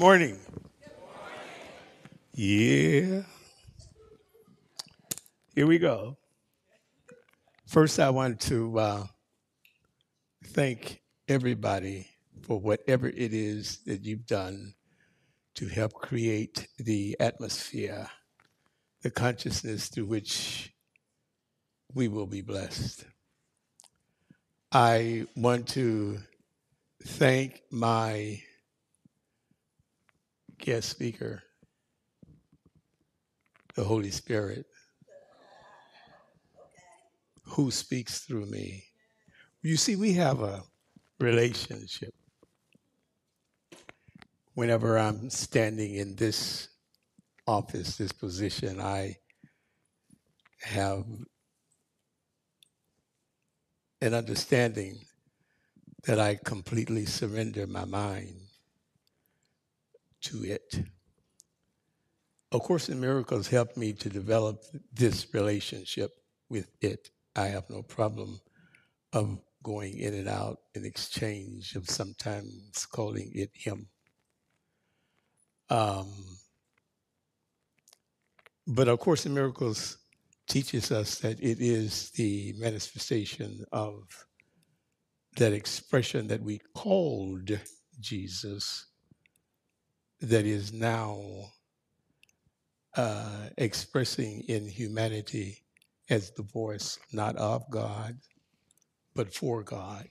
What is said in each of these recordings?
Morning. Yeah. Here we go. First, I want to thank everybody for whatever it is that you've done to help create the atmosphere, the consciousness through which we will be blessed. I want to thank my guest speaker, the Holy Spirit, who speaks through me. You see, we have a relationship. Whenever I'm standing in this office, this position, I have an understanding that I completely surrender my mind to it. A Course in Miracles helped me to develop this relationship with it. I have no problem of going in and out in exchange of sometimes calling it him. But A Course in Miracles teaches us that it is the manifestation of that expression that we called Jesus that is now expressing in humanity as the voice not of God, but for God.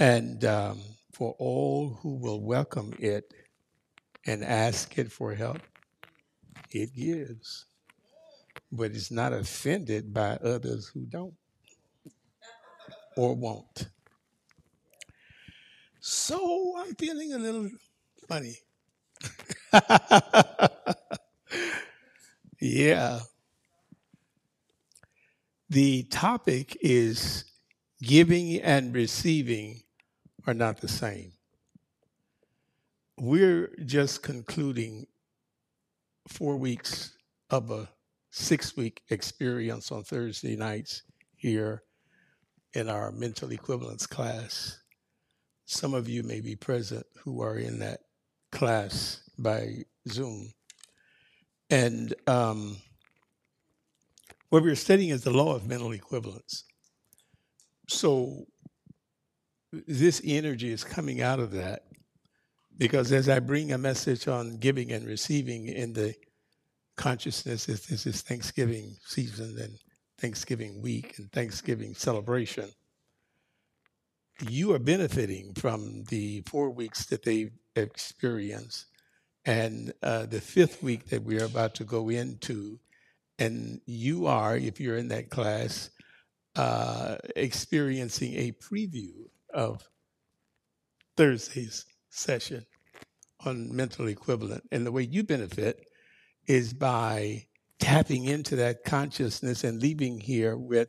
And for all who will welcome it and ask it for help, it gives. But it's not offended by others who don't or won't. So I'm feeling a little funny. Yeah. The topic is giving and receiving are not the same. We're just concluding 4 weeks of a six-week experience on Thursday nights here in our mental equivalence class. Some of you may be present who are in that class by Zoom. And what we're studying is the law of mental equivalence. So this energy is coming out of that because as I bring a message on giving and receiving in the consciousness, this is Thanksgiving season and Thanksgiving week and Thanksgiving celebration, you are benefiting from the 4 weeks that they've experienced and the fifth week that we are about to go into. And you are, if you're in that class, experiencing a preview of Thursday's session on mental equivalent. And the way you benefit is by tapping into that consciousness and leaving here with,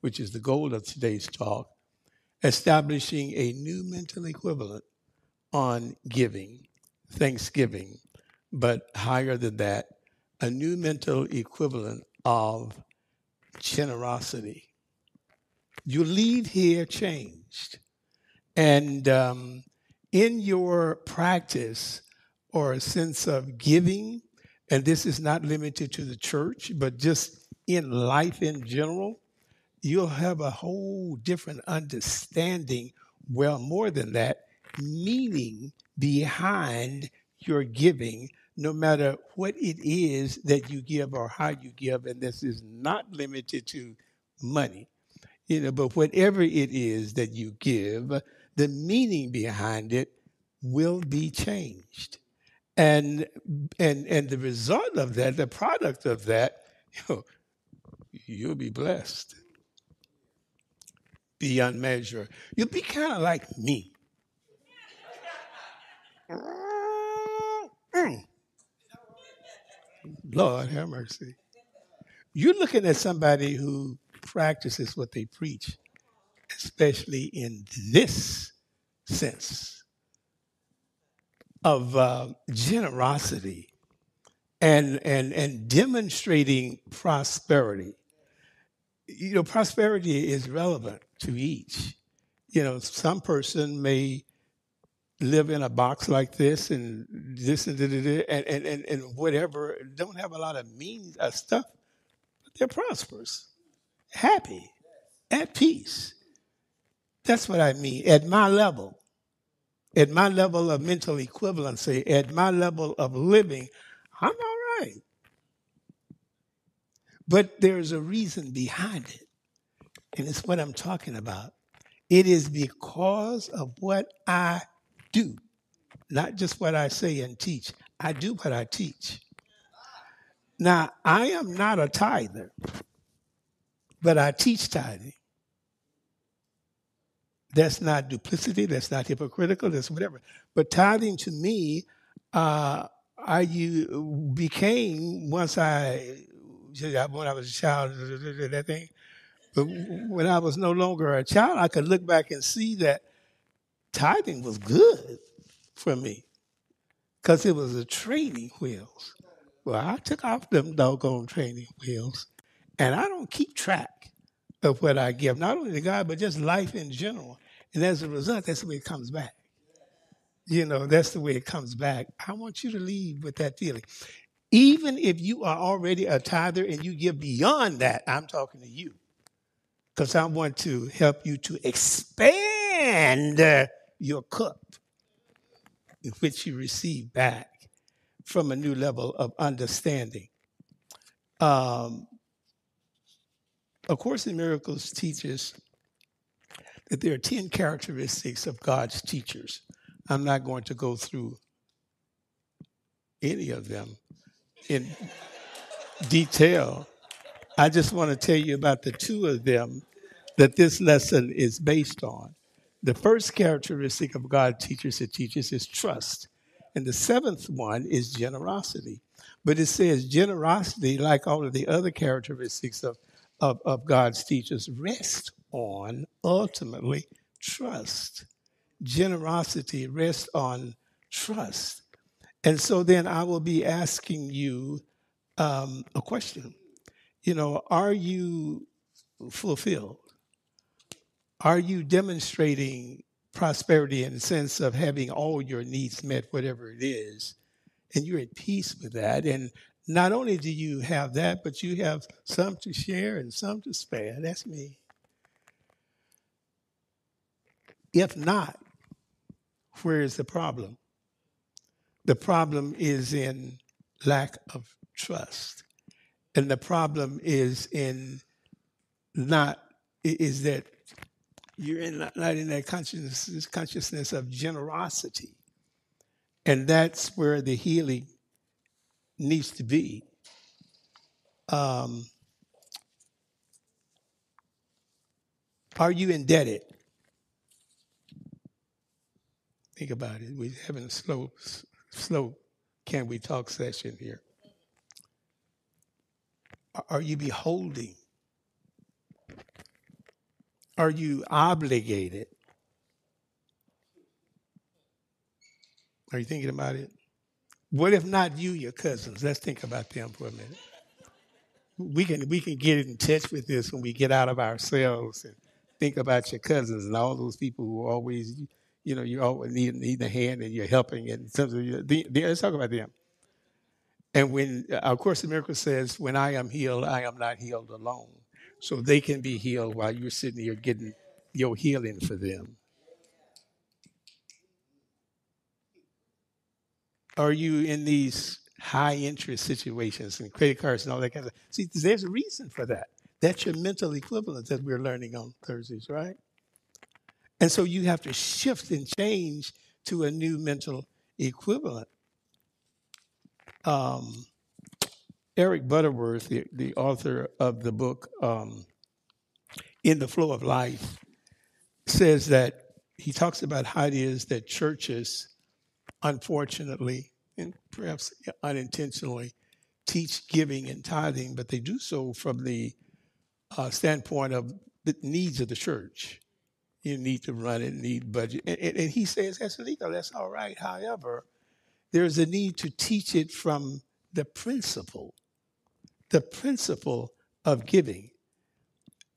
which is the goal of today's talk, establishing a new mental equivalent on giving, Thanksgiving, but higher than that, a new mental equivalent of generosity. You leave here changed. And in your practice or a sense of giving, and this is not limited to the church, but just in life in general, you'll have a whole different understanding, well, more than that, meaning behind your giving, no matter what it is that you give or how you give, and this is not limited to money, but whatever it is that you give, the meaning behind it will be changed. And the result of that, the product of that, you'll be blessed beyond measure. You'll be kind of like me. Lord have mercy. You're looking at somebody who practices what they preach, especially in this sense of generosity and demonstrating prosperity. Prosperity is relevant to each. Some person may live in a box like this and this and whatever, don't have a lot of means of stuff, but they're prosperous, happy, at peace. That's what I mean. At my level of mental equivalency, at my level of living, I'm all right. But there's a reason behind it, and it's what I'm talking about. It is because of what I do, not just what I say and teach. I do what I teach. Now, I am not a tither, but I teach tithing. That's not duplicity. That's not hypocritical. That's whatever. But tithing to me, became once when I was a child, that thing. But when I was no longer a child, I could look back and see that tithing was good for me because it was a training wheels. Well, I took off them doggone training wheels, and I don't keep track of what I give, not only to God, but just life in general. And as a result, that's the way it comes back. You know, that's the way it comes back. I want you to leave with that feeling. Even if you are already a tither and you give beyond that, I'm talking to you, because I want to help you to expand your cup in which you receive back from a new level of understanding. A Course in Miracles teaches that there are 10 characteristics of God's teachers. I'm not going to go through any of them in detail. I just want to tell you about the two of them that this lesson is based on. The first characteristic of God's teachers is trust. And the seventh one is generosity. But it says generosity, like all of the other characteristics of God's teachers, rest on, ultimately, trust. Generosity rests on trust. And so then I will be asking you a question. You know, are you fulfilled? Are you demonstrating prosperity in the sense of having all your needs met, whatever it is, and you're at peace with that? And not only do you have that, but you have some to share and some to spare. That's me. If not, where is the problem? The problem is in lack of trust. And the problem is that you're not in that consciousness of generosity. And that's where the healing needs to be. Are you indebted? Think about it. We're having a slow can we talk session here. Are you beholding? Are you obligated? Are you thinking about it? What if not you, your cousins? Let's think about them for a minute. We can get in touch with this when we get out of ourselves and think about your cousins and all those people who always, you know, you always need a hand and you're helping and something. Let's talk about them. And when A Course in Miracles says, when I am healed, I am not healed alone. So they can be healed while you're sitting here getting your healing for them. Are you in these high interest situations and credit cards and all that kind of stuff? See, there's a reason for that. That's your mental equivalence that we're learning on Thursdays, right? And so you have to shift and change to a new mental equivalent. Eric Butterworth, the author of the book In the Flow of Life, says that he talks about how it is that churches, unfortunately, and perhaps unintentionally, teach giving and tithing, but they do so from the standpoint of the needs of the church. You need to run it, need budget. And he says that's legal, that's all right. However, there's a need to teach it from the principle of giving.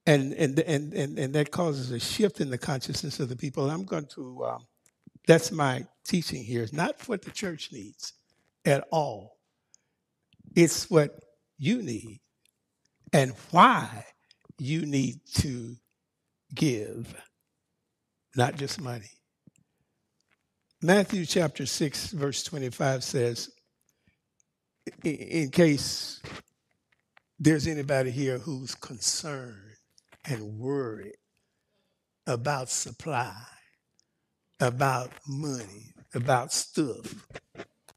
And that causes a shift in the consciousness of the people. I'm going to that's my teaching here. It's not what the church needs at all. It's what you need and why you need to give, not just money. Matthew chapter 6, verse 25 says, in case there's anybody here who's concerned and worried about supply, about money, about stuff,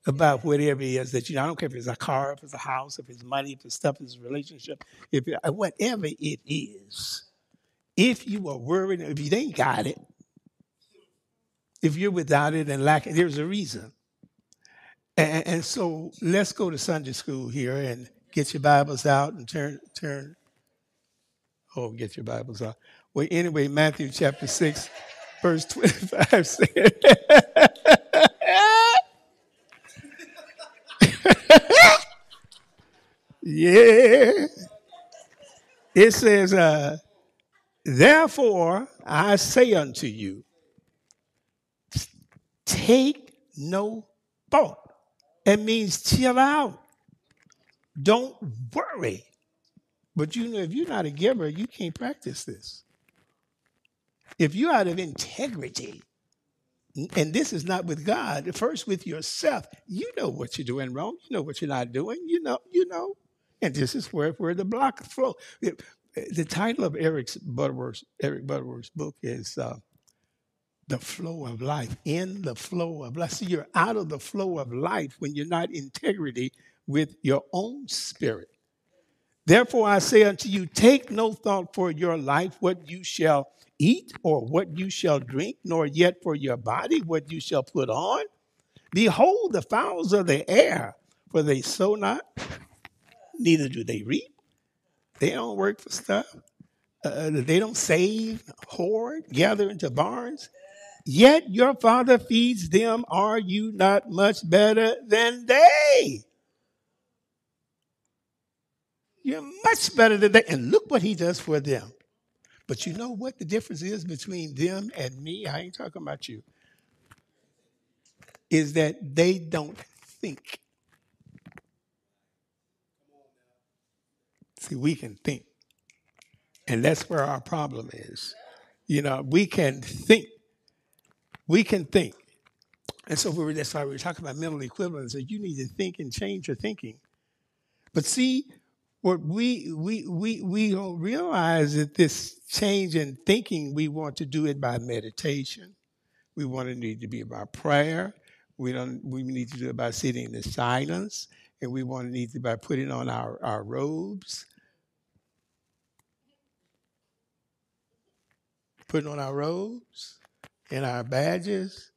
about whatever it is that, you know, I don't care if it's a car, if it's a house, if it's money, if it's stuff, if it's a relationship, if it, whatever it is. If you are worried, if you ain't got it, if you're without it and lacking, there's a reason. And so let's go to Sunday school here and get your Bibles out and get your Bibles out. Well, anyway, Matthew chapter 6, verse 25 said, yeah, it says, therefore I say unto you, take no thought. It means chill out. Don't worry. But you know, if you're not a giver, you can't practice this. If you're out of integrity, and this is not with God, first with yourself, you know what you're doing wrong. You know what you're not doing. You know. And this is where the block flow. The title of Eric Butterworth's book is The Flow of Life, In the Flow of Life. See, you're out of the flow of life when you're not in integrity with your own spirit. Therefore, I say unto you, take no thought for your life, what you shall eat or what you shall drink, nor yet for your body, what you shall put on. Behold, the fowls of the air, for they sow not, neither do they reap. They don't work for stuff. They don't save, hoard, gather into barns. Yet your Father feeds them. Are you not much better than they? You're much better than they. And look what he does for them. But you know what the difference is between them and me? I ain't talking about you. Is that they don't think. See, we can think. And that's where our problem is. You know, we can think. We can think. And so that's why we were talking about mental equivalence. That you need to think and change your thinking. But see, what we don't realize that this change in thinking, we want to do it by meditation. We want it to be about prayer. We need to do it by sitting in silence. And we want to need to by putting on our robes. Putting on our robes and our badges,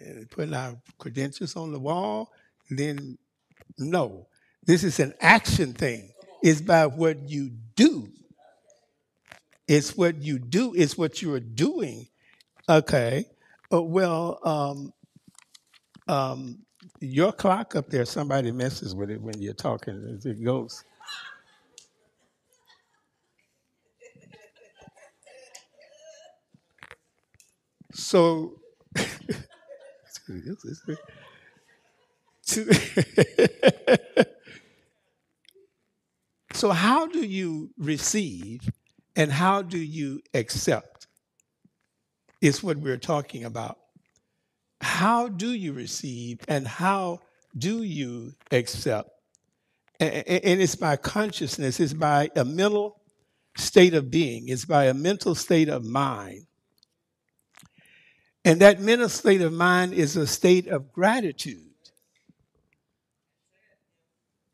and putting our credentials on the wall, then no. This is an action thing. It's by what you do. It's what you do. It's what you are doing. Okay. Your clock up there, somebody messes with it when you're talking. It goes. So, so how do you receive and how do you accept? It's what we're talking about. How do you receive and how do you accept? And it's by consciousness. It's by a mental state of being. It's by a mental state of mind. And that mental state of mind is a state of gratitude.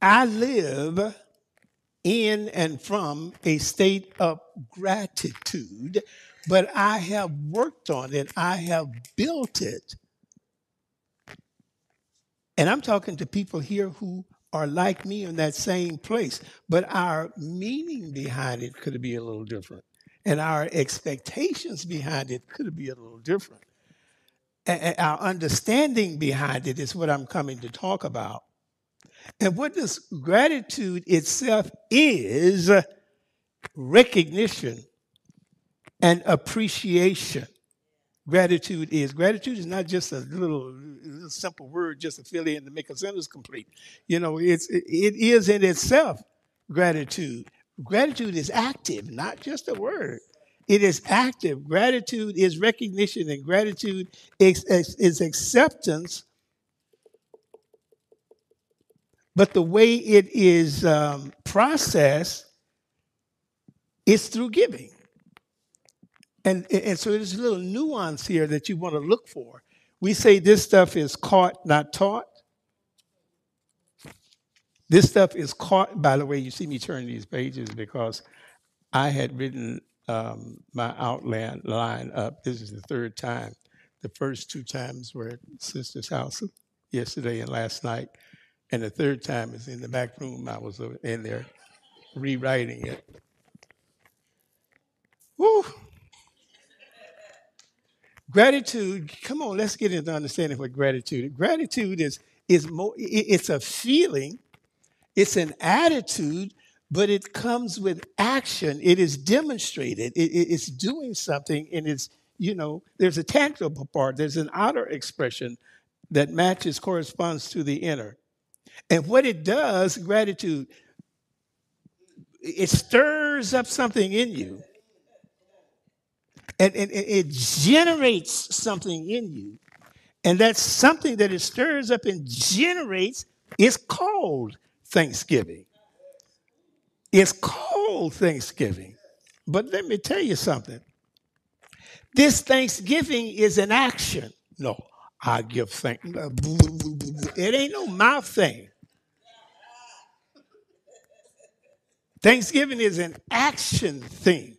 I live in and from a state of gratitude, but I have worked on it. I have built it. And I'm talking to people here who are like me in that same place, but our meaning behind it could be a little different. And our expectations behind it could be a little different. And our understanding behind it is what I'm coming to talk about. And what this gratitude itself is recognition and appreciation. gratitude is. Gratitude is not just a little simple word just to fill in to make a sentence complete. You know, it is in itself gratitude. Gratitude is active, not just a word. It is active. Gratitude is recognition, and gratitude is acceptance. But the way it is processed is through giving. And so there's a little nuance here that you want to look for. We say this stuff is caught, not taught. This stuff is caught. By the way, you see me turn these pages because I had written my outline line up. This is the third time. The first two times were at Sister's house yesterday and last night. And the third time is in the back room. I was in there rewriting it. Woo! Gratitude, come on, let's get into understanding what gratitude is. Gratitude is more, it's a feeling, it's an attitude, but it comes with action. It is demonstrated. It's doing something, and it's, you know, there's a tangible part. There's an outer expression that matches, corresponds to the inner. And what it does, gratitude, it stirs up something in you. And it generates something in you. And that something that it stirs up and generates is called thanksgiving. It's called thanksgiving. But let me tell you something. This thanksgiving is an action. No, I give thanks. It ain't no mouth thing. Thanksgiving is an action thing.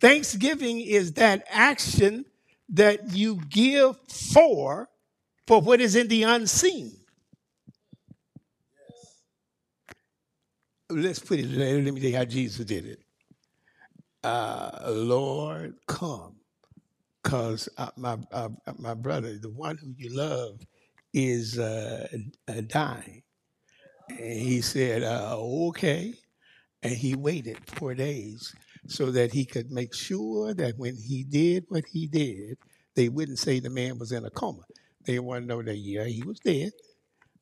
Thanksgiving is that action that you give for what is in the unseen. Yes. Let's put it, let me tell you how Jesus did it. Lord, come, because my brother, the one who you love, is dying. And he said, okay. And he waited 4 days. So that he could make sure that when he did what he did, they wouldn't say the man was in a coma. They want to know that, yeah, he was dead.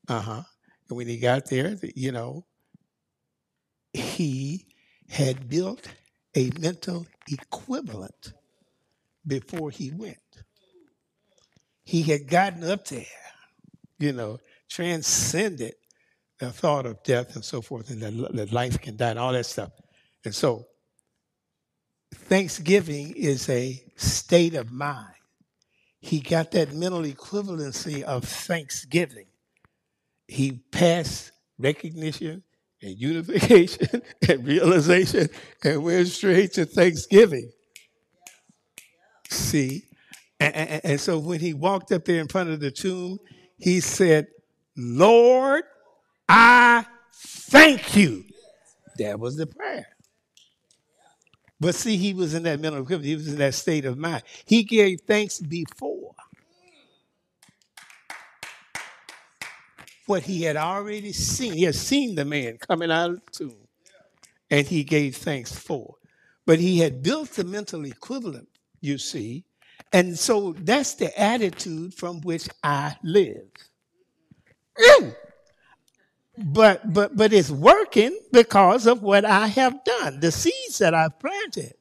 And when he got there, you know, he had built a mental equivalent before he went. He had gotten up there, you know, transcended the thought of death and so forth, and that life can die and all that stuff. And so, thanksgiving is a state of mind. He got that mental equivalency of thanksgiving. He passed recognition and unification and realization and went straight to thanksgiving. See? And so when he walked up there in front of the tomb, he said, Lord, I thank you. That was the prayer. But see, he was in that mental equivalent. He was in that state of mind. He gave thanks before what he had already seen. He had seen the man coming out of the tomb, and he gave thanks for. But he had built the mental equivalent, you see. And so that's the attitude from which I live. Ew! But it's working because of what I have done, the seeds that I've planted,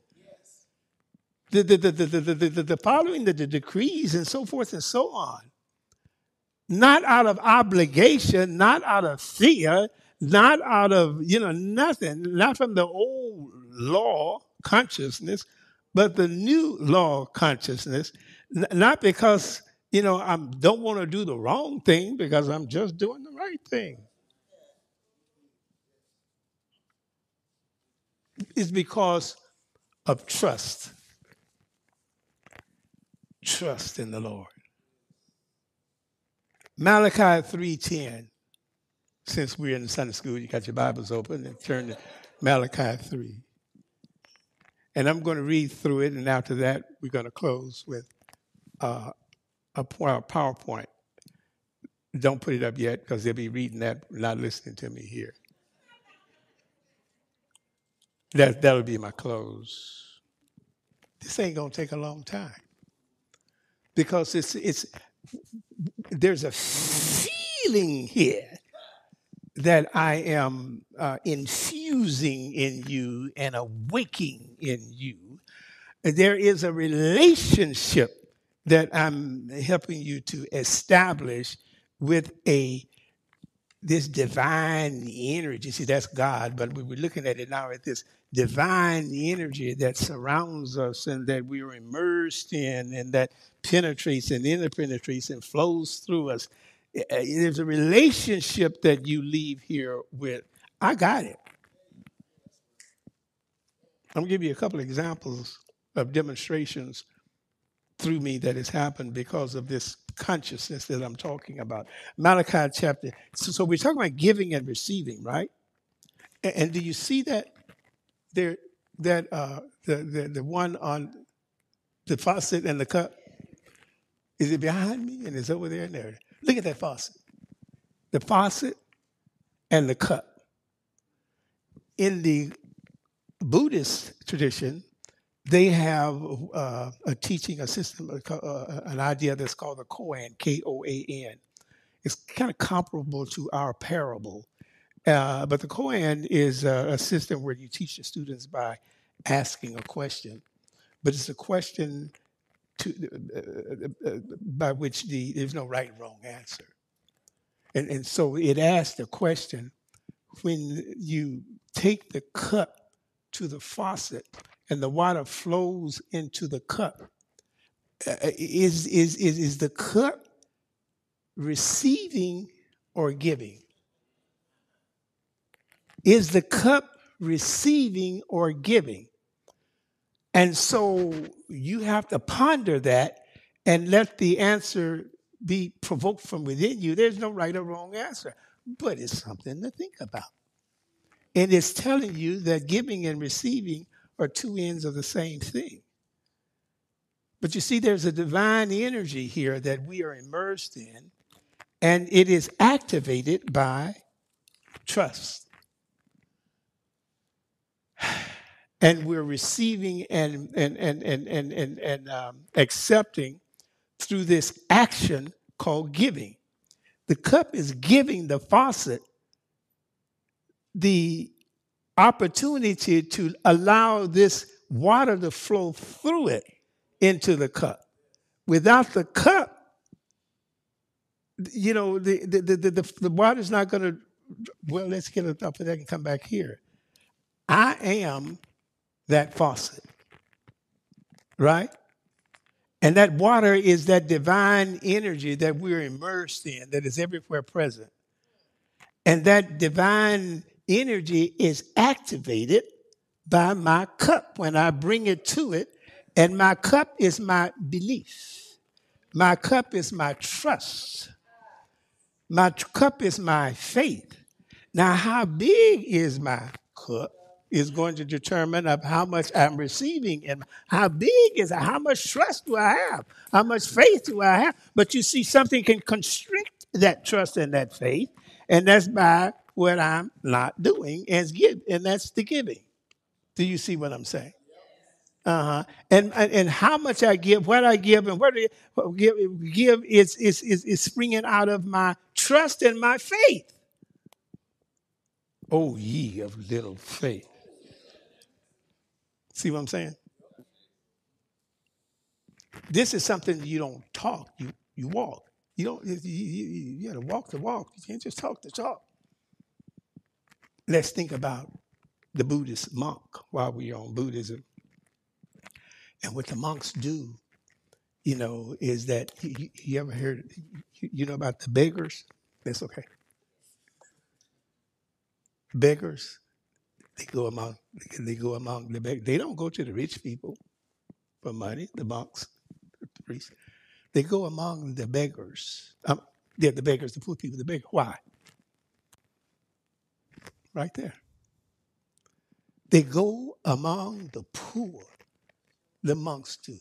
yes. the following the decrees and so forth and so on. Not out of obligation, not out of fear, not out of, you know, nothing, not from the old law consciousness, but the new law consciousness, not because, you know, I don't want to do the wrong thing, because I'm just doing the right thing. Is because of trust. Trust in the Lord. Malachi 3:10. Since we're in Sunday school, you got your Bibles open and turn to Malachi 3. And I'm going to read through it, and after that, we're going to close with a PowerPoint. Don't put it up yet, because they'll be reading that, not listening to me here. That'll be my close. This ain't going to take a long time. because there's a feeling here that I am infusing in you and awaking in you. There is a relationship that I'm helping you to establish with this divine energy. See, that's God, but we were looking at it now at this divine energy that surrounds us and that we are immersed in and that penetrates and interpenetrates and flows through us. There's a relationship that you leave here with. I got it. I'm going to give you a couple examples of demonstrations through me that has happened because of this consciousness that I'm talking about. Malachi chapter. So we're talking about giving and receiving, right? And do you see that there, that the one on the faucet and the cup? Is it behind me? And it's over there and there. Look at that faucet. The faucet and the cup. In the Buddhist tradition, they have a teaching, a system, an idea that's called the Koan, K-O-A-N. It's kind of comparable to our parable. But the Koan is a system where you teach the students by asking a question. But it's a question by which there's no right and wrong answer. And so it asks the question, when you take the cup to the faucet and the water flows into the cup, is the cup receiving or giving? Is the cup receiving or giving? And so you have to ponder that and let the answer be provoked from within you. There's no right or wrong answer, but it's something to think about. And it's telling you that giving and receiving are two ends of the same thing. But you see, there's a divine energy here that we are immersed in, and it is activated by trust. And we're receiving and accepting through this action called giving. The cup is giving the faucet the opportunity to allow this water to flow through it into the cup. Without the cup, you know, the water's not going to. Well, let's get it up and I can come back here. I am that faucet, right? And that water is that divine energy that we're immersed in, that is everywhere present. And that divine energy is activated by my cup when I bring it to it. And my cup is my belief. My cup is my trust. My cup is my faith. Now, how big is my cup is going to determine of how much I'm receiving and how big is it, how much trust do I have, how much faith do I have. But you see, something can constrict that trust and that faith, and that's by what I'm not doing, and that's the giving. Do you see what I'm saying? Uh-huh. And how much I give, what I give, and what I give is springing out of my trust and my faith. Oh, ye of little faith. See what I'm saying? This is something you don't talk, you walk. You don't. You gotta walk the walk. You can't just talk the talk. Let's think about the Buddhist monk while we're on Buddhism. And what the monks do, you know, is that you ever heard, you know about the beggars? That's okay. Beggars, they go among the beggars. They don't go to the rich people for money, the monks, the priests. They go among the beggars. They're the beggars, the poor people, the beggars. Why? Right there. They go among the poor, the monks do,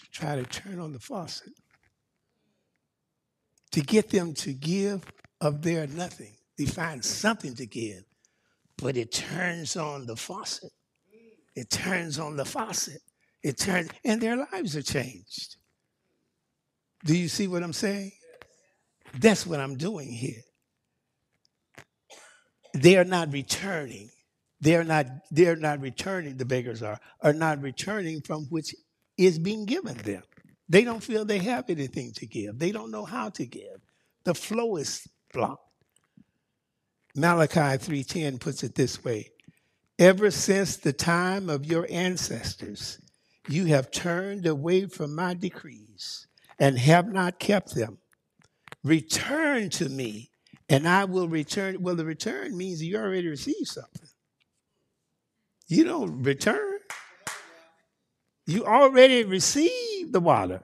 to try to turn on the faucet, to get them to give of their nothing. They find something to give, but it turns on the faucet. It turns on the faucet. It turns, and their lives are changed. Do you see what I'm saying? That's what I'm doing here. They are not returning. They're not returning, the beggars are not returning from which is being given them. They don't feel they have anything to give. They don't know how to give. The flow is blocked. Malachi 3:10 puts it this way. Ever since the time of your ancestors, you have turned away from my decrees and have not kept them. Return to me, and I will return. Well, the return means you already received something. You don't return. You already received the water.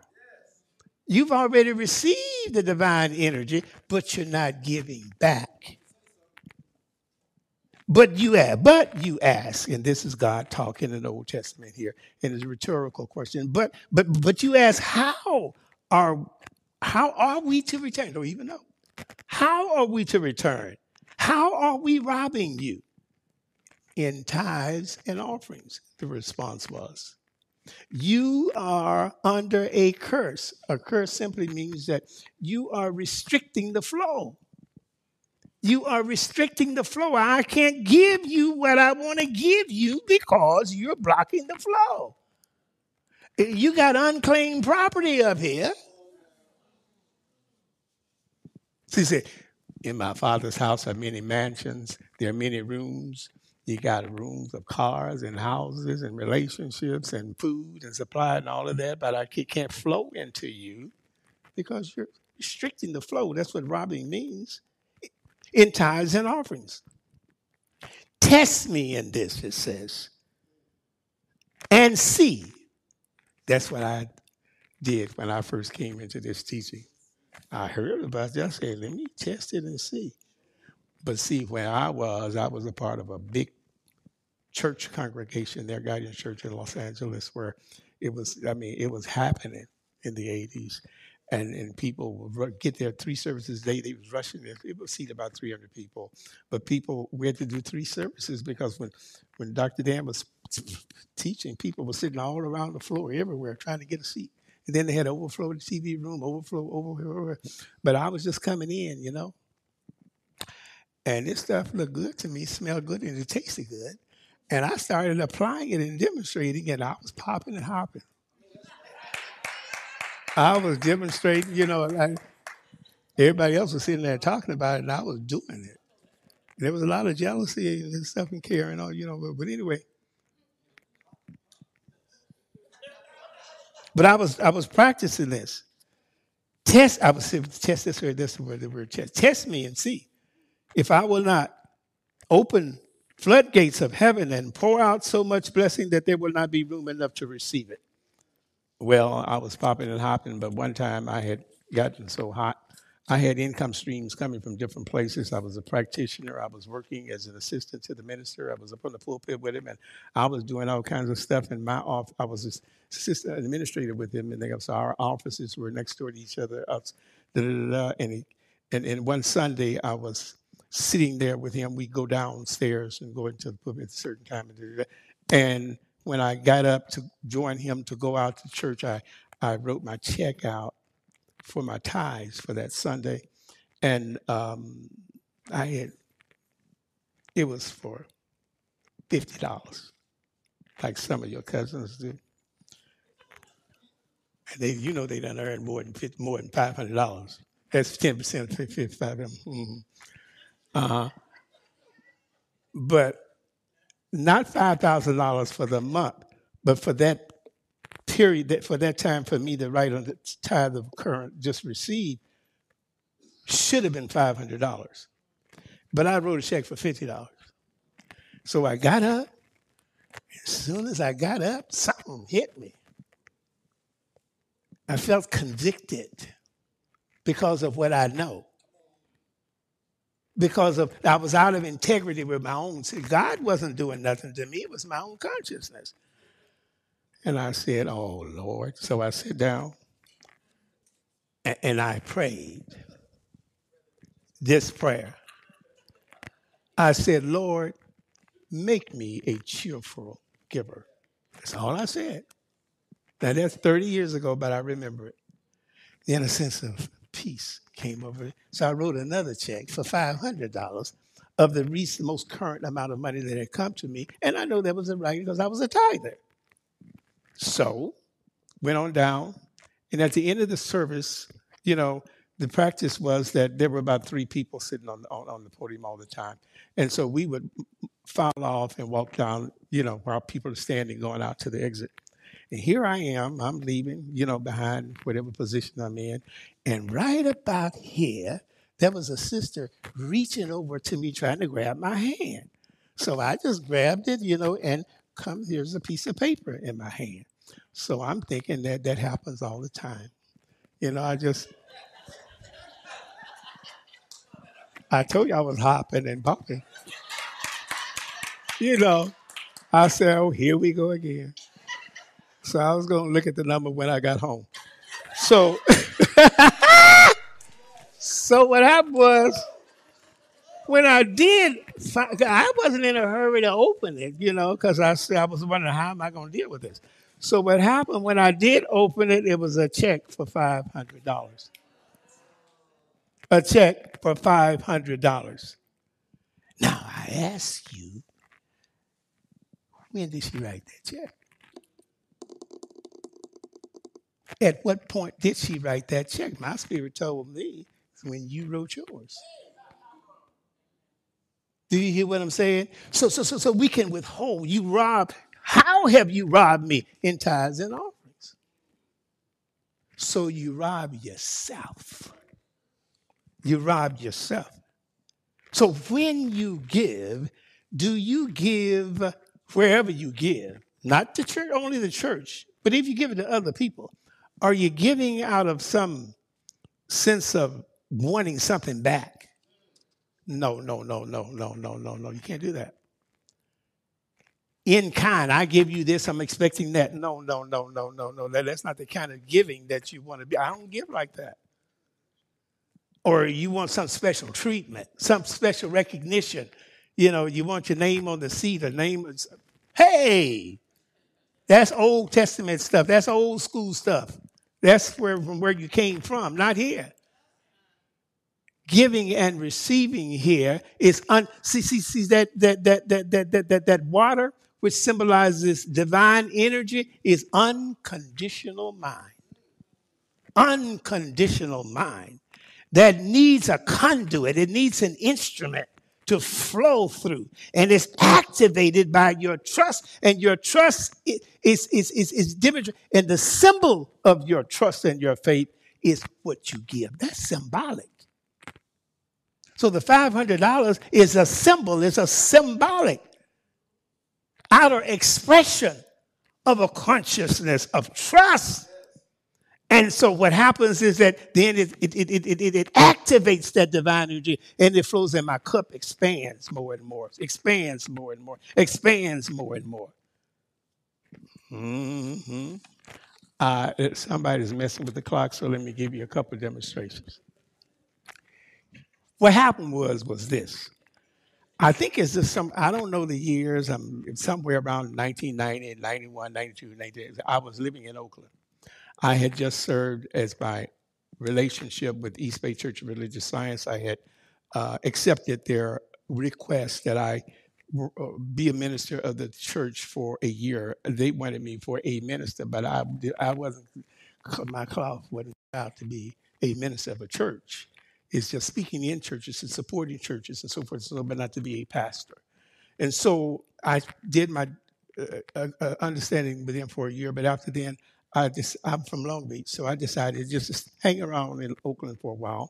You've already received the divine energy, but you're not giving back. But you ask, and this is God talking in the Old Testament here, and it's a rhetorical question. But you ask, how are we to return? Don't even know. How are we to return? How are we robbing you? In tithes and offerings, the response was. You are under a curse. A curse simply means that you are restricting the flow. You are restricting the flow. I can't give you what I want to give you because you're blocking the flow. You got unclaimed property up here. So he said, in my Father's house are many mansions. There are many rooms. You got rooms of cars and houses and relationships and food and supply and all of that, but I can't flow into you because you're restricting the flow. That's what robbing means in tithes and offerings. Test me in this, it says, and see. That's what I did when I first came into this teaching. I heard about this. I said, let me test it and see. But see, where I was a part of a big church congregation there, Guardian Church in Los Angeles, where it was happening in the 80s. And people would get there 3 services a day. They was rushing there. It would seat about 300 people. But people, we had to do 3 services because when Dr. Dan was teaching, people were sitting all around the floor everywhere trying to get a seat. And then they had overflow in the TV room, overflow. But I was just coming in, you know. And this stuff looked good to me, smelled good, and it tasted good. And I started applying it and demonstrating, and I was popping and hopping. I was demonstrating, you know, like everybody else was sitting there talking about it, and I was doing it. There was a lot of jealousy and stuff and caring on, you know, but anyway. But I was practicing this. Test, test me and see. If I will not open floodgates of heaven and pour out so much blessing that there will not be room enough to receive it. Well, I was popping and hopping, but one time I had gotten so hot. I had income streams coming from different places. I was a practitioner. I was working as an assistant to the minister. I was up on the pulpit with him, and I was doing all kinds of stuff in my office. I was assistant administrator with him, and they so our offices were next door to each other. And one Sunday I was sitting there with him. We go downstairs and go into the pulpit at a certain time. And when I got up to join him to go out to church, I wrote my check out for my tithes for that Sunday. And it was for $50, like some of your cousins do. And they, you know, they done earned more than $500. That's 10% of 55. But not $5,000 for the month, but for that period, for that time for me to write on the tithe of current just received should have been $500. But I wrote a check for $50. So I got up. As soon as I got up, something hit me. I felt convicted because of what I know. I was out of integrity with my own. See, God wasn't doing nothing to me. It was my own consciousness. And I said, oh, Lord. So I sit down, and I prayed this prayer. I said, Lord, make me a cheerful giver. That's all I said. Now, that's 30 years ago, but I remember it. Then a sense of peace came over it. So I wrote another check for $500 of the recent, most current amount of money that had come to me. And I know that was right because I was a tither. So went on down. And at the end of the service, you know, the practice was that there were about 3 people sitting on the podium all the time. And so we would file off and walk down, you know, while people are standing going out to the exit. And here I am, I'm leaving, you know, behind whatever position I'm in. And right about here, there was a sister reaching over to me trying to grab my hand. So I just grabbed it, you know, and come, here's a piece of paper in my hand. So I'm thinking that happens all the time. You know, I told you I was hopping and bumping. You know, I said, oh, here we go again. So I was going to look at the number when I got home. So, so what happened was, when I did, I wasn't in a hurry to open it, you know, because I was wondering, how am I going to deal with this? So what happened when I did open it, it was a check for $500. A check for $500. Now, I ask you, when did she write that check? At what point did she write that check? My spirit told me when you wrote yours. Do you hear what I'm saying? So we can withhold. You rob. How have you robbed me? In tithes and offerings. So you rob yourself. You rob yourself. So when you give, do you give wherever you give? Not the church, only the church. But if you give it to other people, are you giving out of some sense of wanting something back? No. You can't do that. In kind, I give you this, I'm expecting that. No. That's not the kind of giving that you want to be. I don't give like that. Or you want some special treatment, some special recognition. You know, you want your name on the seat, a name. Hey! That's Old Testament stuff. That's old school stuff. That's from where you came from, not here. Giving and receiving here is that water which symbolizes divine energy is unconditional mind. Unconditional mind that needs a conduit. It needs an instrument to flow through, and it's activated by your trust, and your trust is different. And the symbol of your trust and your faith is what you give. That's symbolic. So the $500 is a symbol, it's a symbolic outer expression of a consciousness of trust. And so what happens is that then it activates that divine energy, and it flows, and my cup expands more and more, expands more and more, expands more and more. Mm-hmm. Somebody's messing with the clock, so let me give you a couple of demonstrations. What happened was this. I think it's just I don't know the years. I'm somewhere around 1990, 91, 92, 98. I was living in Oakland. I had just served as my relationship with East Bay Church of Religious Science. I had accepted their request that I be a minister of the church for a year. They wanted me for a minister, but my cloth wasn't allowed to be a minister of a church. It's just speaking in churches and supporting churches and so forth, so, but not to be a pastor. And so I did my understanding with them for a year, but after then, I'm from Long Beach, so I decided just to hang around in Oakland for a while.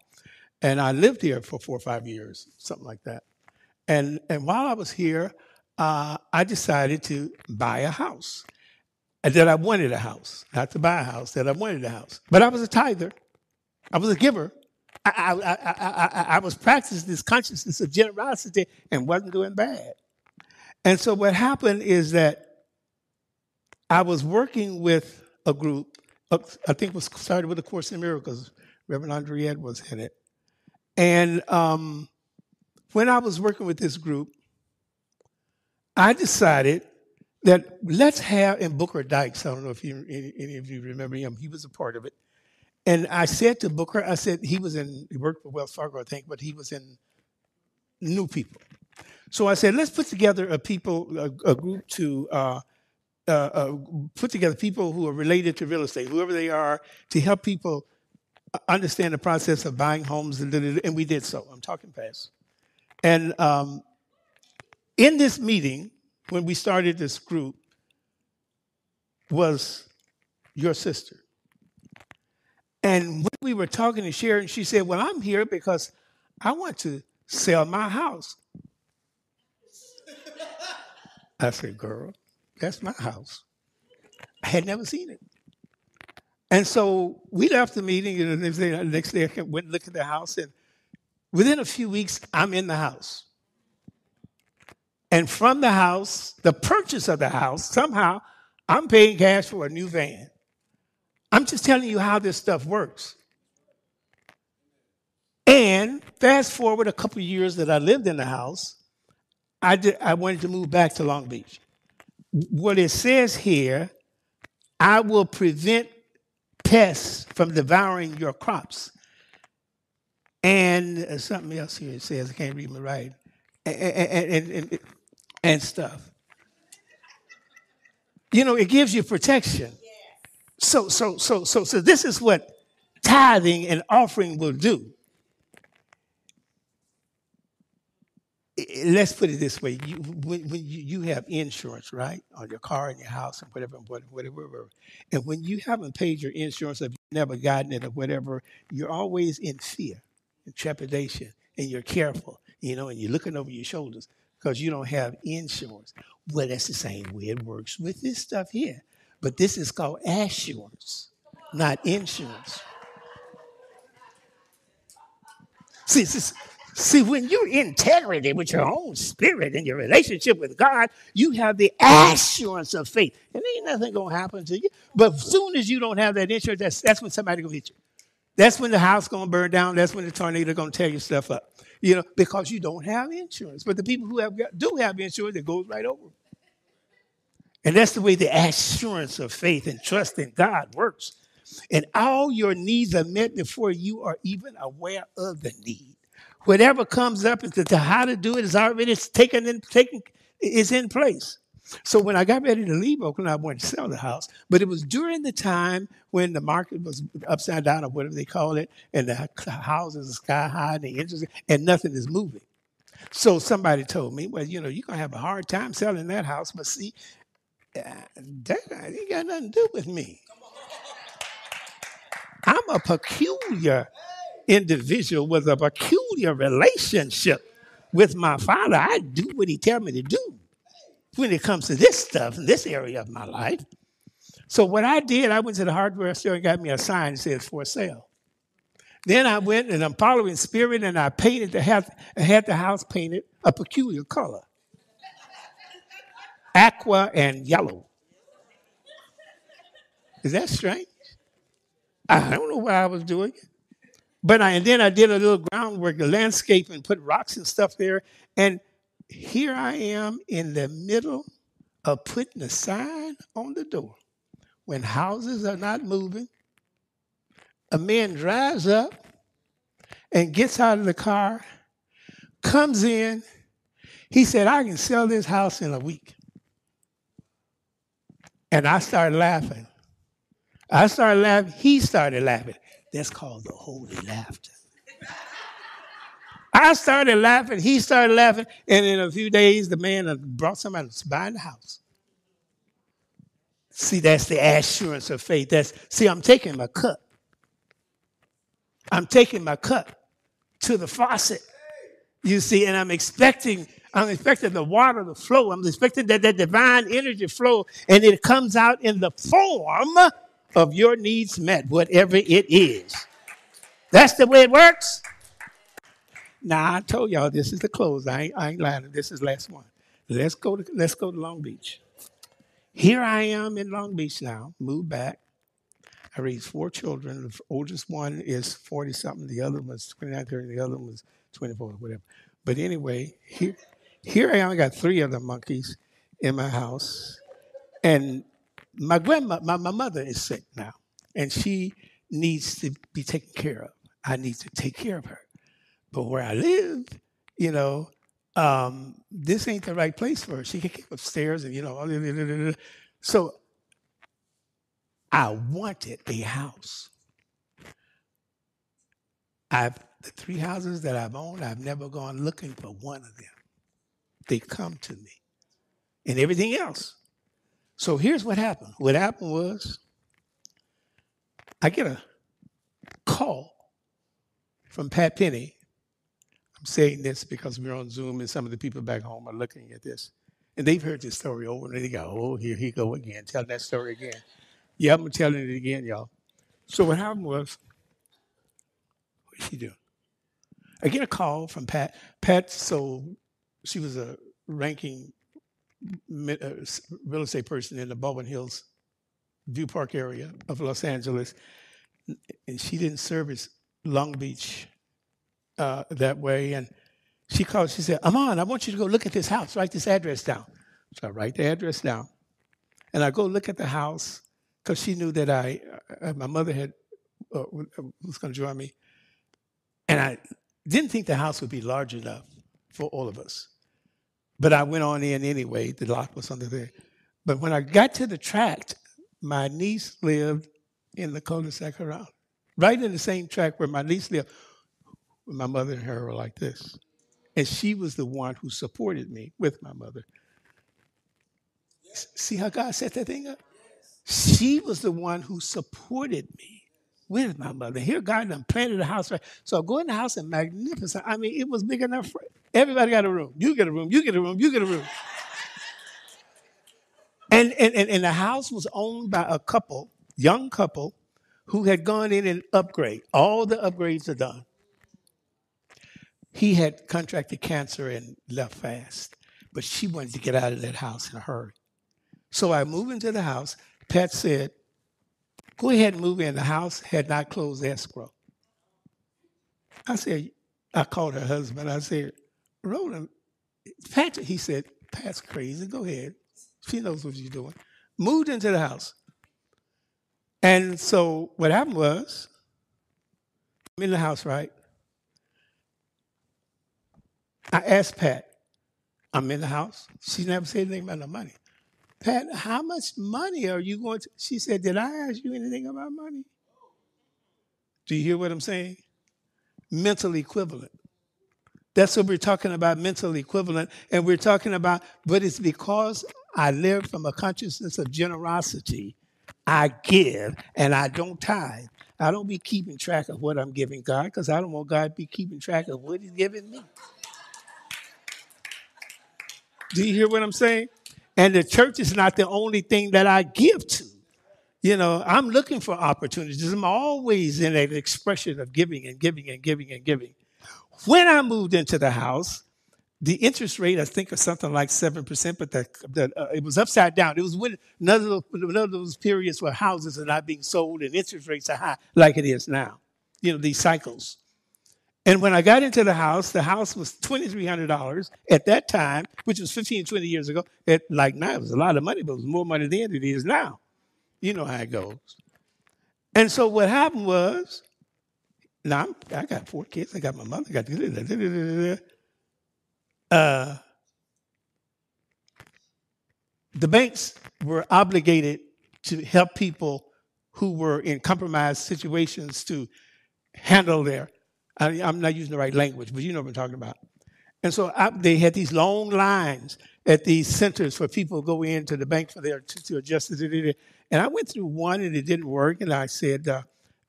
And I lived here for 4 or 5 years, something like that. And while I was here, I decided to buy a house. That I wanted a house, not to buy a house, that I wanted a house. But I was a tither. I was a giver. I was practicing this consciousness of generosity and wasn't doing bad. And so what happened is that I was working with a group, I think was started with A Course in Miracles. Reverend Andre Edwards in it. And when I was working with this group, I decided that let's have, and Booker Dykes, I don't know if any of you remember him, he was a part of it. And I said to Booker, I said, he worked for Wells Fargo, I think, but he was in New People. So I said, let's put together a group to put together people who are related to real estate, whoever they are, to help people understand the process of buying homes, and we did so. I'm talking fast. And in this meeting, when we started this group, was your sister. And when we were talking to Sharon, she said, well, I'm here because I want to sell my house. I said, girl, that's my house. I had never seen it. And so we left the meeting, and the next day I went and looked at the house, and within a few weeks, I'm in the house. And from the house, the purchase of the house, somehow I'm paying cash for a new van. I'm just telling you how this stuff works. And fast forward a couple of years that I lived in the house, I wanted to move back to Long Beach. What it says here, I will prevent pests from devouring your crops. And something else here it says, I can't read my writing, and stuff. You know, it gives you protection. So this is what tithing and offering will do. Let's put it this way. When you have insurance, right, on your car and your house and whatever, and when you haven't paid your insurance or you've never gotten it or whatever, you're always in fear and trepidation, and you're careful, you know, and you're looking over your shoulders because you don't have insurance. Well, that's the same way it works with this stuff here. But this is called assurance, not insurance. See, when you're in integrity with your own spirit and your relationship with God, you have the assurance of faith. And ain't nothing going to happen to you. But as soon as you don't have that insurance, that's when somebody going to hit you. That's when the house going to burn down. That's when the tornado going to tear your stuff up. You know, because you don't have insurance. But the people who do have insurance, it goes right over. And that's the way the assurance of faith and trust in God works. And all your needs are met before you are even aware of the need. Whatever comes up as to how to do it is already is in place. So when I got ready to leave Oakland, I wanted to sell the house, but it was during the time when the market was upside down or whatever they call it, and the houses are sky high and the interest and nothing is moving. So somebody told me, well, you know, you're going to have a hard time selling that house, but see, that ain't got nothing to do with me. I'm a peculiar individual with a peculiar relationship with my Father. I do what he tells me to do when it comes to this stuff, in this area of my life. So what I did, I went to the hardware store and got me a sign that says for sale. Then I went and I'm following spirit and I painted had the house painted a peculiar color. Aqua and yellow. Is that strange? I don't know why I was doing it. But then I did a little groundwork, a landscape, and put rocks and stuff there. And here I am in the middle of putting a sign on the door. When houses are not moving, a man drives up and gets out of the car, comes in. He said, I can sell this house in a week. And I started laughing. He started laughing. That's called the holy laughter. I started laughing. He started laughing. And in a few days, the man brought somebody to buy the house. See, that's the assurance of faith. I'm taking my cup. I'm taking my cup to the faucet, you see, and I'm expecting the water to flow. I'm expecting that divine energy flow, and it comes out in the form of your needs met, whatever it is. That's the way it works. Now, I told y'all this is the close. I ain't lying. This is the last one. Let's go to Long Beach. Here I am in Long Beach now, moved back. I raised four children. The oldest one is 40-something. The other one's 29, 30. The other one was 24, whatever. But anyway, here I only got three other monkeys in my house. And my grandma, my mother is sick now, and she needs to be taken care of. I need to take care of her. But where I live, you know, this ain't the right place for her. She can keep upstairs and, you know. So I wanted a house. The three houses that I've owned, I've never gone looking for one of them. They come to me. And everything else. So here's what happened. What happened was, I get a call from Pat Penny. I'm saying this because we're on Zoom and some of the people back home are looking at this. And they've heard this story over and they go, oh, here he go again, telling that story again. Yeah, I'm telling it again, y'all. So what happened was, what did she do? I get a call from Pat. Pat, so she was a ranking real estate person in the Baldwin Hills View Park area of Los Angeles. And she didn't service Long Beach that way. And she called, she said, Amon, I want you to go look at this house, write this address down. So I write the address down. And I go look at the house, because she knew that my mother was going to join me. And I didn't think the house would be large enough for all of us. But I went on in anyway. The lot was under there. But when I got to the tract, my niece lived in the cul-de-sac around, right in the same tract where my niece lived. My mother and her were like this. And she was the one who supported me with my mother. Yes. See how God set that thing up? Yes. She was the one who supported me with my mother. Here God done planted a house. Right? So I go in the house and magnificent. I mean, it was big enough for everybody got a room. You get a room, you get a room, you get a room. And the house was owned by a couple, young couple, who had gone in and upgrade. All the upgrades are done. He had contracted cancer and left fast, but she wanted to get out of that house in a hurry. So I moved into the house. Pat said, go ahead and move in. The house had not closed escrow. I said, I called her husband. I said, Roland, Pat, he said, Pat's crazy. Go ahead. She knows what she's doing. Moved into the house. And so what happened was, I'm in the house, right? I asked Pat, I'm in the house. She never said anything about no money. Pat, how much money are you going to? She said, did I ask you anything about money? Do you hear what I'm saying? Mental equivalent. That's what we're talking about, mental equivalent. And we're talking about, but it's because I live from a consciousness of generosity. I give and I don't tithe. I don't be keeping track of what I'm giving God, because I don't want God to be keeping track of what he's giving me. Do you hear what I'm saying? And the church is not the only thing that I give to. You know, I'm looking for opportunities. I'm always in an expression of giving and giving and giving and giving. When I moved into the house, the interest rate, I think, was something like 7%, but it was upside down. It was another of those periods where houses are not being sold and interest rates are high like it is now. You know, these cycles. And when I got into the house was $2,300 at that time, which was 15, 20 years ago. Like now, it was a lot of money, but it was more money then than it is now. You know how it goes. And so what happened was, now I got four kids. I got my mother. I got the banks were obligated to help people who were in compromised situations to handle their. I'm not using the right language, but you know what I'm talking about. And so they had these long lines at these centers for people to go into the bank for their to adjust it. And I went through one, and it didn't work. And I said,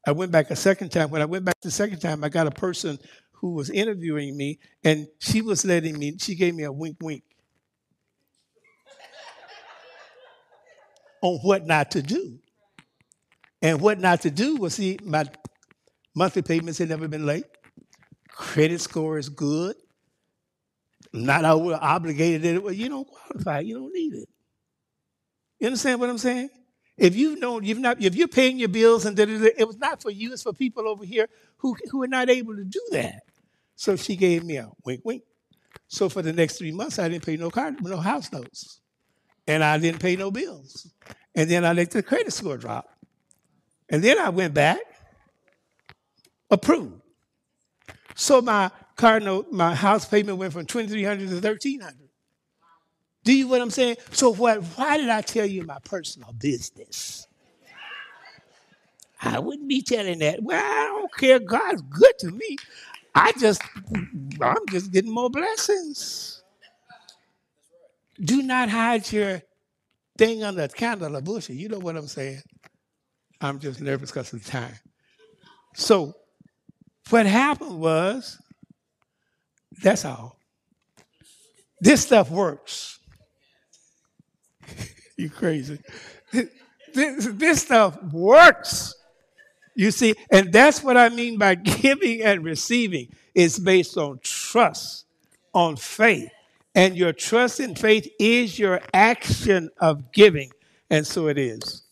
I went back a second time. When I went back the second time, I got a person who was interviewing me, and she was letting me. She gave me a wink, wink on what not to do. And what not to do was, see, my monthly payments had never been late. Credit score is good. Not obligated. Well, you don't qualify. You don't need it. You understand what I'm saying? If you know, if you're paying your bills and it was not for you. It's for people over here who are not able to do that. So she gave me a wink, wink. So for the next 3 months, I didn't pay no house notes. and I didn't pay no bills. And then I let the credit score drop. And then I went back, approved. So my house payment went from $2,300 to $1,300. Do you what I'm saying? So why did I tell you my personal business? I wouldn't be telling that. Well, I don't care. God's good to me. I'm just getting more blessings. Do not hide your thing under a candle or bushel. You know what I'm saying? I'm just nervous because of the time. So what happened was, that's all. This stuff works. You crazy. This stuff works. You see, and that's what I mean by giving and receiving. It's based on trust, on faith. And your trust and faith is your action of giving. And so it is.